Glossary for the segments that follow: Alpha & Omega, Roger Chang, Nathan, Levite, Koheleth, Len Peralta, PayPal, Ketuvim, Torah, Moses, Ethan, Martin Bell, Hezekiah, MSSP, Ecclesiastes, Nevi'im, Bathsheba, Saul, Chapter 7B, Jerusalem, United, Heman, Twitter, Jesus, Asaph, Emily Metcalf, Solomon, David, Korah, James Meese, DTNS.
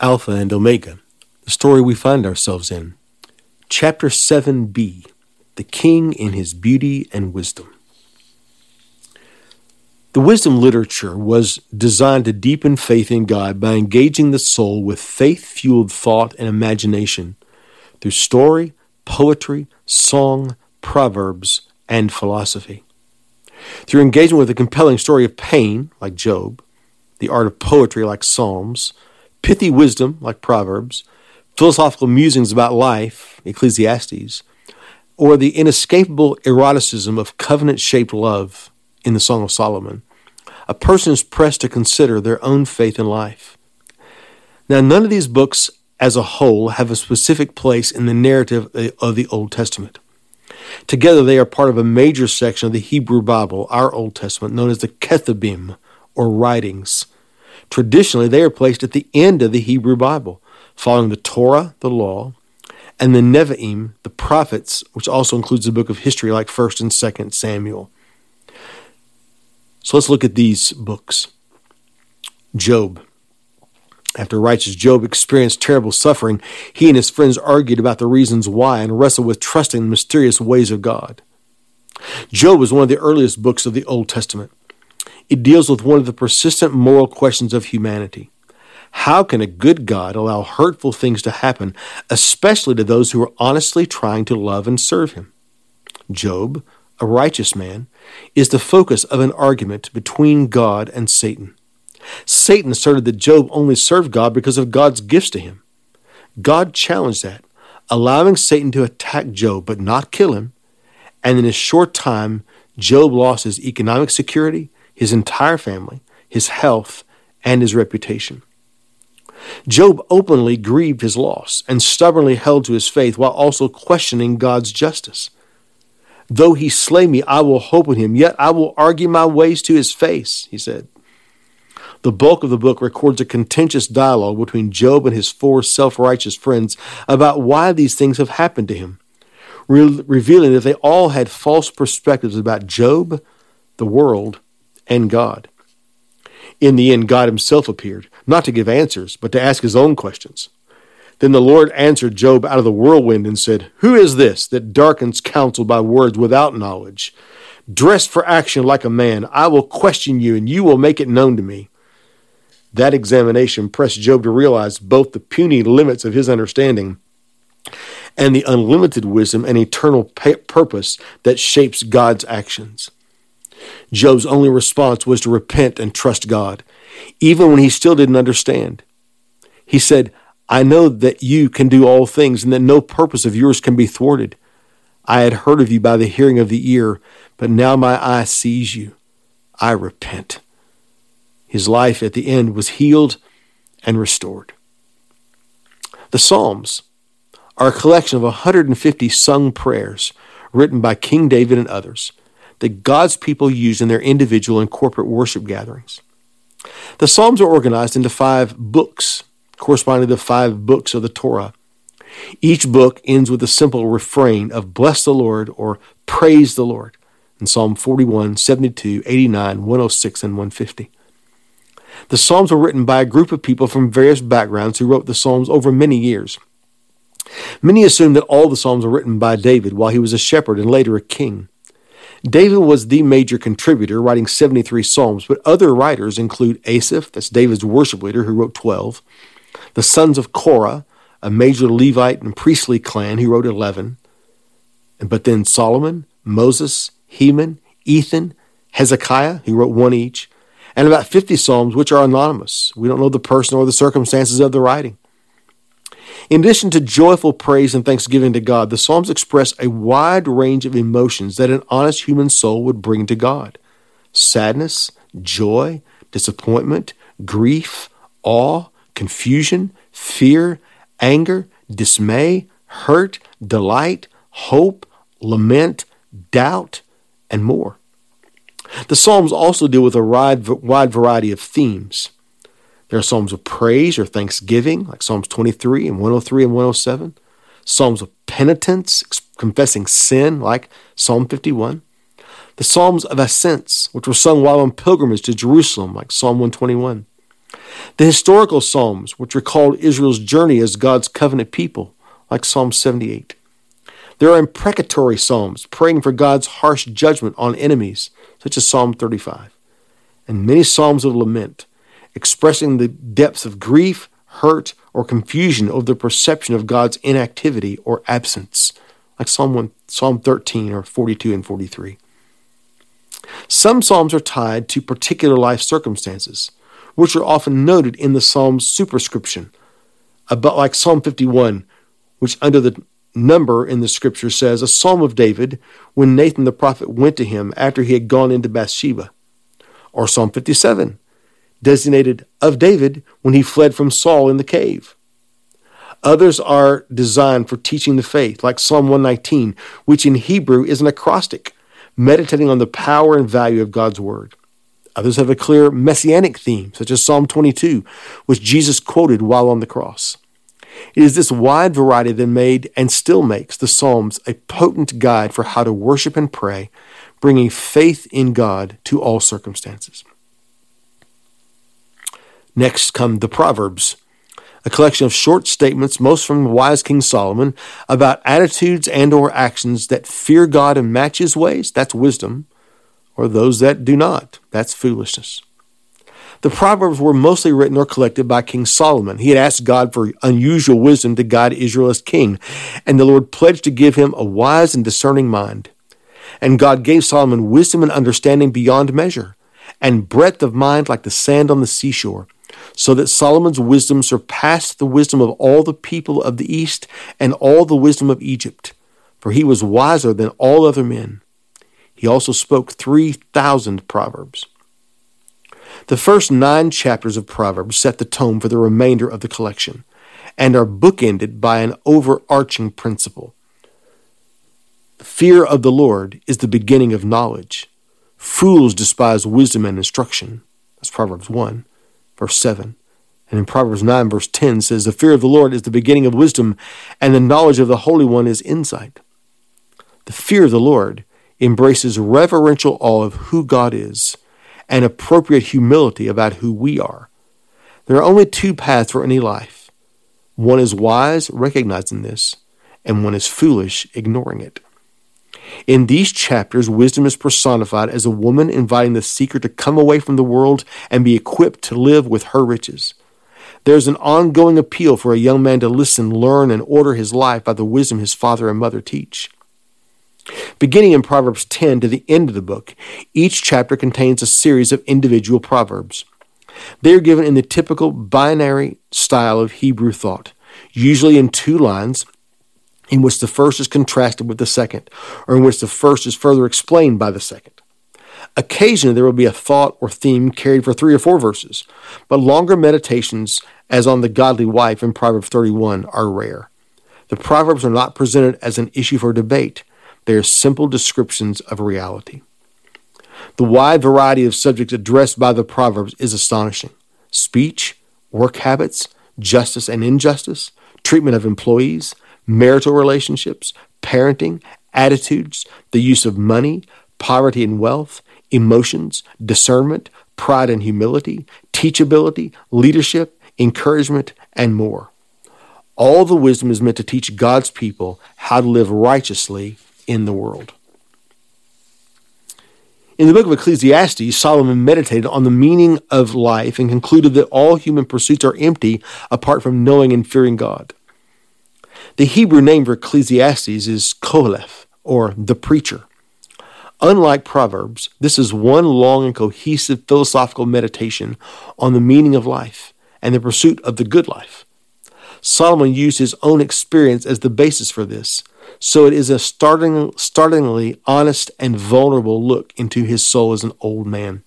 Alpha and Omega, the story we find ourselves in. Chapter 7B, The King in His Beauty and Wisdom. The wisdom literature was designed to deepen faith in God by engaging the soul with faith-fueled thought and imagination through story, poetry, song, proverbs, and philosophy. Through engagement with a compelling story of pain, like Job, the art of poetry, like Psalms, pithy wisdom, like Proverbs, philosophical musings about life, Ecclesiastes, or the inescapable eroticism of covenant-shaped love in the Song of Solomon, a person is pressed to consider their own faith in life. Now, none of these books as a whole have a specific place in the narrative of the Old Testament. Together, they are part of a major section of the Hebrew Bible, our Old Testament, known as the Ketuvim, or writings. Traditionally, they are placed at the end of the Hebrew Bible, following the Torah, the law, and the Nevi'im, the prophets, which also includes the book of history like 1st and 2nd Samuel. So let's look at these books. Job. After righteous Job experienced terrible suffering, he and his friends argued about the reasons why and wrestled with trusting the mysterious ways of God. Job was one of the earliest books of the Old Testament. It deals with one of the persistent moral questions of humanity. How can a good God allow hurtful things to happen, especially to those who are honestly trying to love and serve him? Job, a righteous man, is the focus of an argument between God and Satan. Satan asserted that Job only served God because of God's gifts to him. God challenged that, allowing Satan to attack Job but not kill him, and in a short time, Job lost his economic security, his entire family, his health, and his reputation. Job openly grieved his loss and stubbornly held to his faith while also questioning God's justice. Though he slay me, I will hope in him, yet I will argue my ways to his face, he said. The bulk of the book records a contentious dialogue between Job and his four self-righteous friends about why these things have happened to him, revealing that they all had false perspectives about Job, the world, and God. In the end, God himself appeared, not to give answers, but to ask his own questions. Then the Lord answered Job out of the whirlwind and said, "Who is this that darkens counsel by words without knowledge? Dressed for action like a man, I will question you, and you will make it known to me." That examination pressed Job to realize both the puny limits of his understanding and the unlimited wisdom and eternal purpose that shapes God's actions. Job's only response was to repent and trust God, even when he still didn't understand. He said, "I know that you can do all things and that no purpose of yours can be thwarted. I had heard of you by the hearing of the ear, but now my eye sees you. I repent." His life at the end was healed and restored. The Psalms are a collection of 150 sung prayers written by King David and others that God's people used in their individual and corporate worship gatherings. The Psalms are organized into 5 books, corresponding to the 5 books of the Torah. Each book ends with a simple refrain of "Bless the Lord" or "Praise the Lord" in Psalm 41, 72, 89, 106, and 150. The Psalms were written by a group of people from various backgrounds who wrote the Psalms over many years. Many assume that all the Psalms were written by David while he was a shepherd and later a king. David was the major contributor, writing 73 Psalms, but other writers include Asaph, that's David's worship leader, who wrote 12, the sons of Korah, a major Levite and priestly clan, who wrote 11, but then Solomon, Moses, Heman, Ethan, Hezekiah, who wrote 1 each, and about 50 Psalms, which are anonymous. We don't know the person or the circumstances of the writing. In addition to joyful praise and thanksgiving to God, the Psalms express a wide range of emotions that an honest human soul would bring to God: sadness, joy, disappointment, grief, awe, confusion, fear, anger, dismay, hurt, delight, hope, lament, doubt, and more. The Psalms also deal with a wide variety of themes. There are Psalms of praise or thanksgiving, like Psalms 23 and 103 and 107. Psalms of penitence, confessing sin, like Psalm 51. The Psalms of ascents, which were sung while on pilgrimage to Jerusalem, like Psalm 121. The historical Psalms, which recall Israel's journey as God's covenant people, like Psalm 78. There are imprecatory Psalms praying for God's harsh judgment on enemies, such as Psalm 35. And many Psalms of lament, expressing the depths of grief, hurt, or confusion over the perception of God's inactivity or absence, like Psalm 13 or 42 and 43. Some Psalms are tied to particular life circumstances, which are often noted in the Psalm's superscription, about like Psalm 51, which under the number in the scripture says, a psalm of David when Nathan the prophet went to him after he had gone into Bathsheba, or Psalm 57, designated of David when he fled from Saul in the cave. Others are designed for teaching the faith, like Psalm 119, which in Hebrew is an acrostic, meditating on the power and value of God's word. Others have a clear messianic theme, such as Psalm 22, which Jesus quoted while on the cross. It is this wide variety that made and still makes the Psalms a potent guide for how to worship and pray, bringing faith in God to all circumstances. Next come the Proverbs, a collection of short statements, most from the wise King Solomon, about attitudes and/or actions that fear God and match his ways, that's wisdom, or those that do not, that's foolishness. The Proverbs were mostly written or collected by King Solomon. He had asked God for unusual wisdom to guide Israel as king, and the Lord pledged to give him a wise and discerning mind. And God gave Solomon wisdom and understanding beyond measure, and breadth of mind like the sand on the seashore, so that Solomon's wisdom surpassed the wisdom of all the people of the east and all the wisdom of Egypt, for he was wiser than all other men. He also spoke 3,000 Proverbs. The first 9 chapters of Proverbs set the tone for the remainder of the collection and are bookended by an overarching principle. The fear of the Lord is the beginning of knowledge. Fools despise wisdom and instruction. That's Proverbs 1, verse 7. And in Proverbs 9, verse 10 says, the fear of the Lord is the beginning of wisdom, and the knowledge of the Holy One is insight. The fear of the Lord embraces reverential awe of who God is and appropriate humility about who we are. There are only 2 paths for any life. One is wise, recognizing this, and one is foolish, ignoring it. In these chapters, wisdom is personified as a woman inviting the seeker to come away from the world and be equipped to live with her riches. There is an ongoing appeal for a young man to listen, learn, and order his life by the wisdom his father and mother teach. Beginning in Proverbs 10 to the end of the book, each chapter contains a series of individual proverbs. They are given in the typical binary style of Hebrew thought, usually in 2 lines in which the first is contrasted with the second, or in which the first is further explained by the second. Occasionally there will be a thought or theme carried for 3 or 4 verses, but longer meditations, as on the godly wife in Proverbs 31, are rare. The proverbs are not presented as an issue for debate. They are simple descriptions of reality. The wide variety of subjects addressed by the Proverbs is astonishing. Speech, work habits, justice and injustice, treatment of employees, marital relationships, parenting, attitudes, the use of money, poverty and wealth, emotions, discernment, pride and humility, teachability, leadership, encouragement, and more. All the wisdom is meant to teach God's people how to live righteously in the world. In the book of Ecclesiastes, Solomon meditated on the meaning of life and concluded that all human pursuits are empty apart from knowing and fearing God. The Hebrew name for Ecclesiastes is Koheleth, or the preacher. Unlike Proverbs, this is one long and cohesive philosophical meditation on the meaning of life and the pursuit of the good life. Solomon used his own experience as the basis for this, so it is a startlingly honest and vulnerable look into his soul as an old man.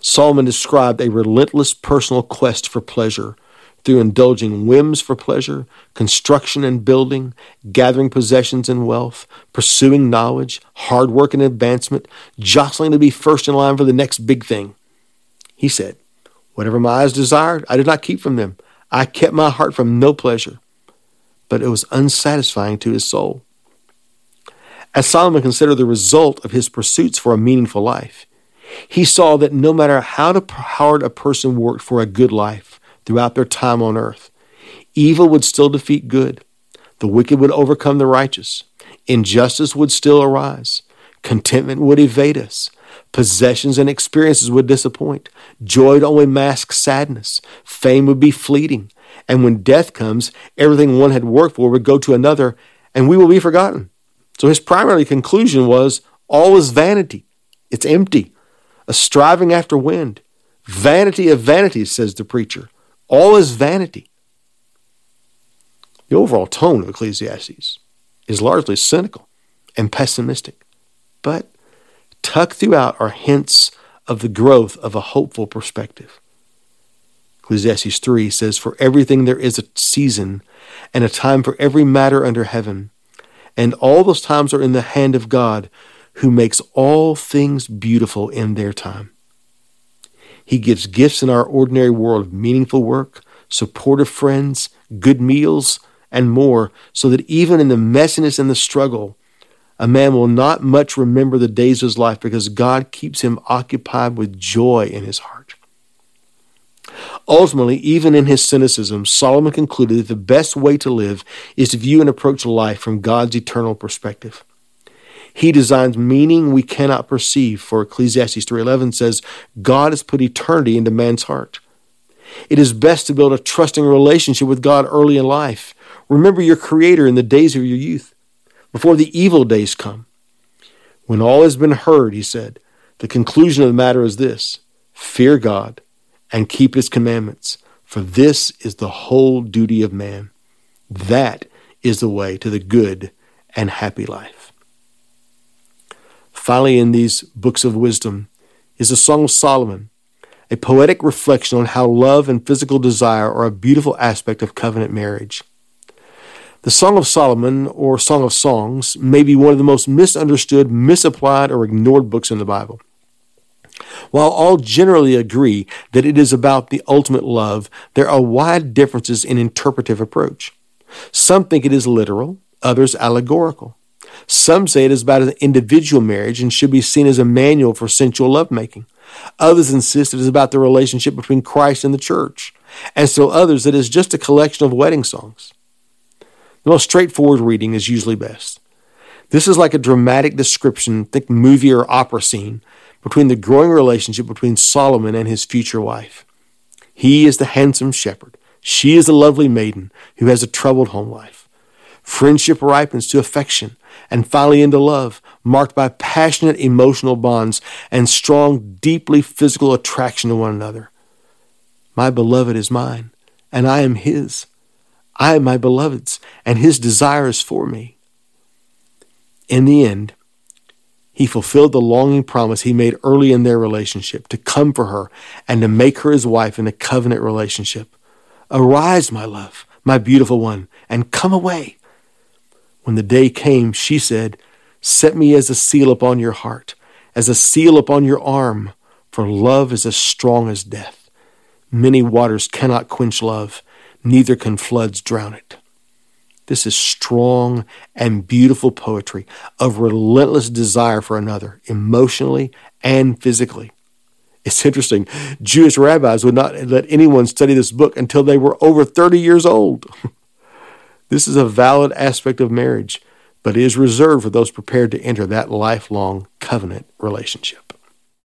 Solomon described a relentless personal quest for pleasure through indulging whims for pleasure, construction and building, gathering possessions and wealth, pursuing knowledge, hard work and advancement, jostling to be first in line for the next big thing. He said, "Whatever my eyes desired, I did not keep from them. I kept my heart from no pleasure." But it was unsatisfying to his soul. As Solomon considered the result of his pursuits for a meaningful life, He saw that no matter how hard a person worked for a good life throughout their time on earth, evil would still defeat good. The wicked would overcome the righteous. Injustice would still arise. Contentment would evade us. Possessions and experiences would disappoint. Joy would only mask sadness. Fame would be fleeting. And when death comes, everything one had worked for would go to another, and we will be forgotten. So his primary conclusion was, all is vanity. It's empty. A striving after wind. Vanity of vanities, says the preacher. All is vanity. The overall tone of Ecclesiastes is largely cynical and pessimistic, but tucked throughout are hints of the growth of a hopeful perspective. Ecclesiastes 3 says, "For everything there is a season and a time for every matter under heaven, and all those times are in the hand of God, who makes all things beautiful in their time." He gives gifts in our ordinary world of meaningful work, supportive friends, good meals, and more, so that even in the messiness and the struggle, a man will not much remember the days of his life because God keeps him occupied with joy in his heart. Ultimately, even in his cynicism, Solomon concluded that the best way to live is to view and approach life from God's eternal perspective. He designs meaning we cannot perceive, for Ecclesiastes 3:11 says, God has put eternity into man's heart. It is best to build a trusting relationship with God early in life. Remember your Creator in the days of your youth, before the evil days come. When all has been heard, he said, the conclusion of the matter is this: fear God and keep his commandments, for this is the whole duty of man. That is the way to the good and happy life. Finally, in these books of wisdom is the Song of Solomon, a poetic reflection on how love and physical desire are a beautiful aspect of covenant marriage. The Song of Solomon, or Song of Songs, may be one of the most misunderstood, misapplied, or ignored books in the Bible. While all generally agree that it is about the ultimate love, there are wide differences in interpretive approach. Some think it is literal, others allegorical. Some say it is about an individual marriage and should be seen as a manual for sensual lovemaking. Others insist it is about the relationship between Christ and the church, and still others that it is just a collection of wedding songs. The most straightforward reading is usually best. This is like a dramatic description, think movie or opera scene, between the growing relationship between Solomon and his future wife. He is the handsome shepherd. She is the lovely maiden who has a troubled home life. Friendship ripens to affection, and finally into love, marked by passionate emotional bonds and strong, deeply physical attraction to one another. My beloved is mine, and I am his. I am my beloved's, and his desire is for me. In the end, he fulfilled the longing promise he made early in their relationship to come for her and to make her his wife in a covenant relationship. Arise, my love, my beautiful one, and come away. When the day came, she said, set me as a seal upon your heart, as a seal upon your arm, for love is as strong as death. Many waters cannot quench love, neither can floods drown it. This is strong and beautiful poetry of relentless desire for another, emotionally and physically. It's interesting, Jewish rabbis would not let anyone study this book until they were over 30 years old. This is a valid aspect of marriage, but it is reserved for those prepared to enter that lifelong covenant relationship.